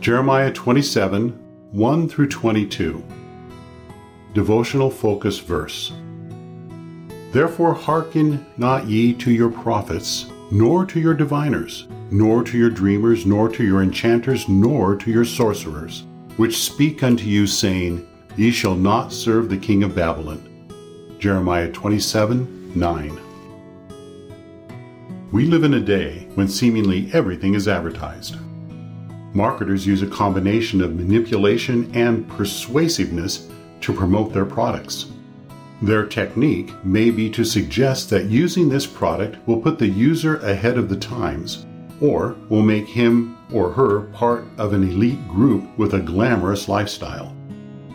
Jeremiah 27, 1 through 22. Devotional Focus Verse. Therefore hearken not ye to your prophets, nor to your diviners, nor to your dreamers, nor to your enchanters, nor to your sorcerers, which speak unto you, saying, Ye shall not serve the king of Babylon. Jeremiah 27, 9. We live in a day when seemingly everything is advertised. Marketers use a combination of manipulation and persuasiveness to promote their products. Their technique may be to suggest that using this product will put the user ahead of the times, or will make him or her part of an elite group with a glamorous lifestyle.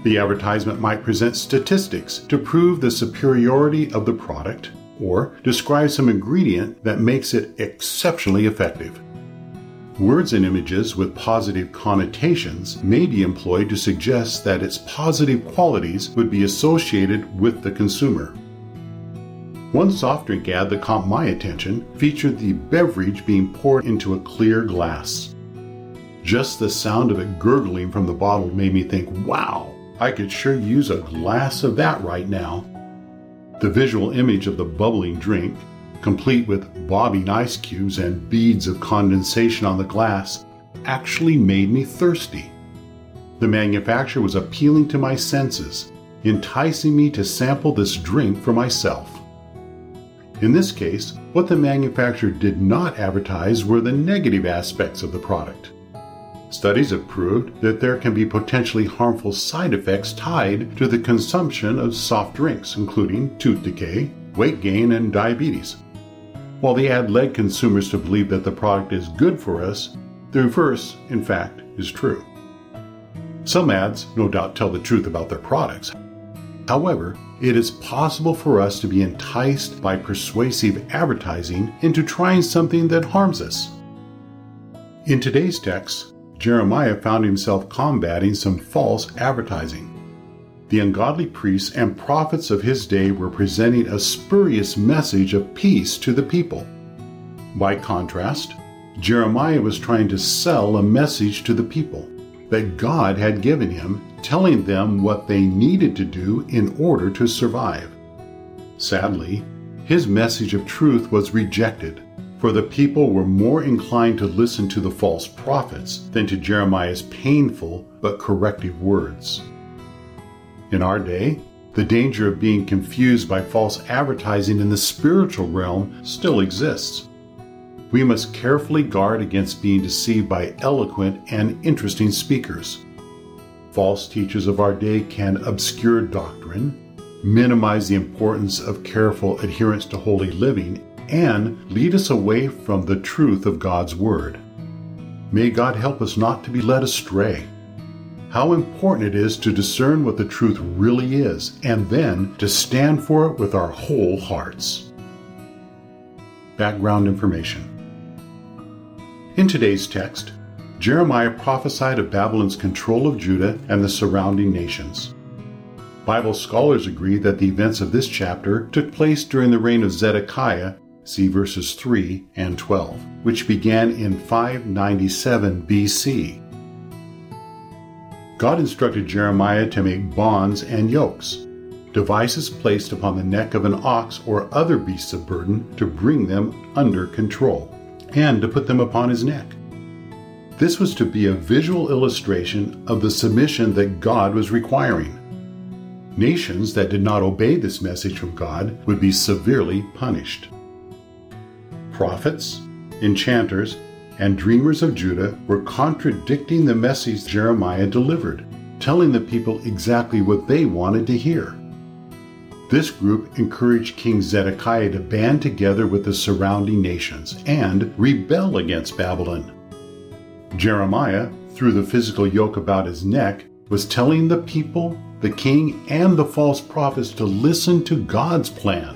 The advertisement might present statistics to prove the superiority of the product, or describe some ingredient that makes it exceptionally effective. Words and images with positive connotations may be employed to suggest that its positive qualities would be associated with the consumer. One soft drink ad that caught my attention featured the beverage being poured into a clear glass. Just the sound of it gurgling from the bottle made me think, wow, I could sure use a glass of that right now. The visual image of the bubbling drink, complete with bobbing ice cubes and beads of condensation on the glass, actually made me thirsty. The manufacturer was appealing to my senses, enticing me to sample this drink for myself. In this case, what the manufacturer did not advertise were the negative aspects of the product. Studies have proved that there can be potentially harmful side effects tied to the consumption of soft drinks, including tooth decay, weight gain, and diabetes. While the ad led consumers to believe that the product is good for us, the reverse, in fact, is true. Some ads no doubt tell the truth about their products. However, it is possible for us to be enticed by persuasive advertising into trying something that harms us. In today's text, Jeremiah found himself combating some false advertising. The ungodly priests and prophets of his day were presenting a spurious message of peace to the people. By contrast, Jeremiah was trying to sell a message to the people that God had given him, telling them what they needed to do in order to survive. Sadly, his message of truth was rejected, for the people were more inclined to listen to the false prophets than to Jeremiah's painful but corrective words. In our day, the danger of being confused by false advertising in the spiritual realm still exists. We must carefully guard against being deceived by eloquent and interesting speakers. False teachers of our day can obscure doctrine, minimize the importance of careful adherence to holy living, and lead us away from the truth of God's Word. May God help us not to be led astray. How important it is to discern what the truth really is, and then to stand for it with our whole hearts. Background information. In today's text, Jeremiah prophesied of Babylon's control of Judah and the surrounding nations. Bible scholars agree that the events of this chapter took place during the reign of Zedekiah, see verses 3 and 12, which began in 597 BC. God instructed Jeremiah to make bonds and yokes, devices placed upon the neck of an ox or other beasts of burden to bring them under control, and to put them upon his neck. This was to be a visual illustration of the submission that God was requiring. Nations that did not obey this message from God would be severely punished. Prophets, enchanters, and dreamers of Judah were contradicting the message Jeremiah delivered, telling the people exactly what they wanted to hear. This group encouraged King Zedekiah to band together with the surrounding nations and rebel against Babylon. Jeremiah, through the physical yoke about his neck, was telling the people, the king, and the false prophets to listen to God's plan.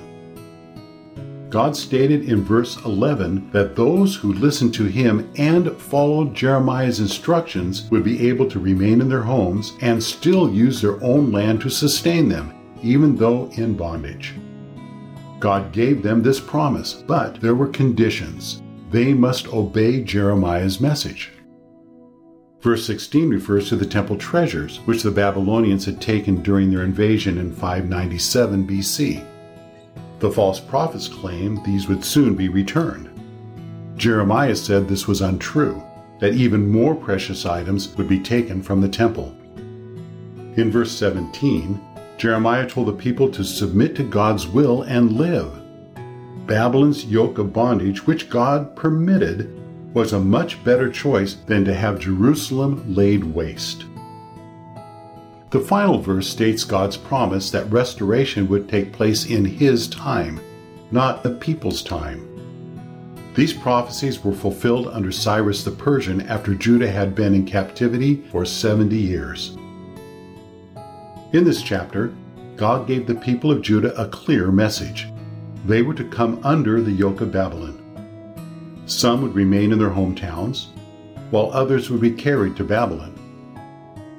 God stated in verse 11 that those who listened to him and followed Jeremiah's instructions would be able to remain in their homes and still use their own land to sustain them, even though in bondage. God gave them this promise, but there were conditions. They must obey Jeremiah's message. Verse 16 refers to the temple treasures, which the Babylonians had taken during their invasion in 597 BC. The false prophets claimed these would soon be returned. Jeremiah said this was untrue, that even more precious items would be taken from the temple. In verse 17, Jeremiah told the people to submit to God's will and live. Babylon's yoke of bondage, which God permitted, was a much better choice than to have Jerusalem laid waste. The final verse states God's promise that restoration would take place in His time, not the people's time. These prophecies were fulfilled under Cyrus the Persian after Judah had been in captivity for 70 years. In this chapter, God gave the people of Judah a clear message. They were to come under the yoke of Babylon. Some would remain in their hometowns, while others would be carried to Babylon.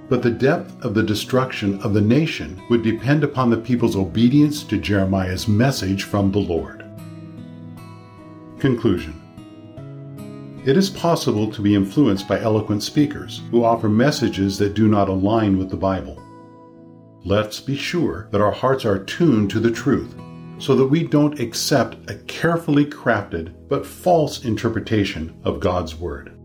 But the depth of the destruction of the nation would depend upon the people's obedience to Jeremiah's message from the Lord. Conclusion. It is possible to be influenced by eloquent speakers who offer messages that do not align with the Bible. Let's be sure that our hearts are tuned to the truth, so that we don't accept a carefully crafted but false interpretation of God's Word.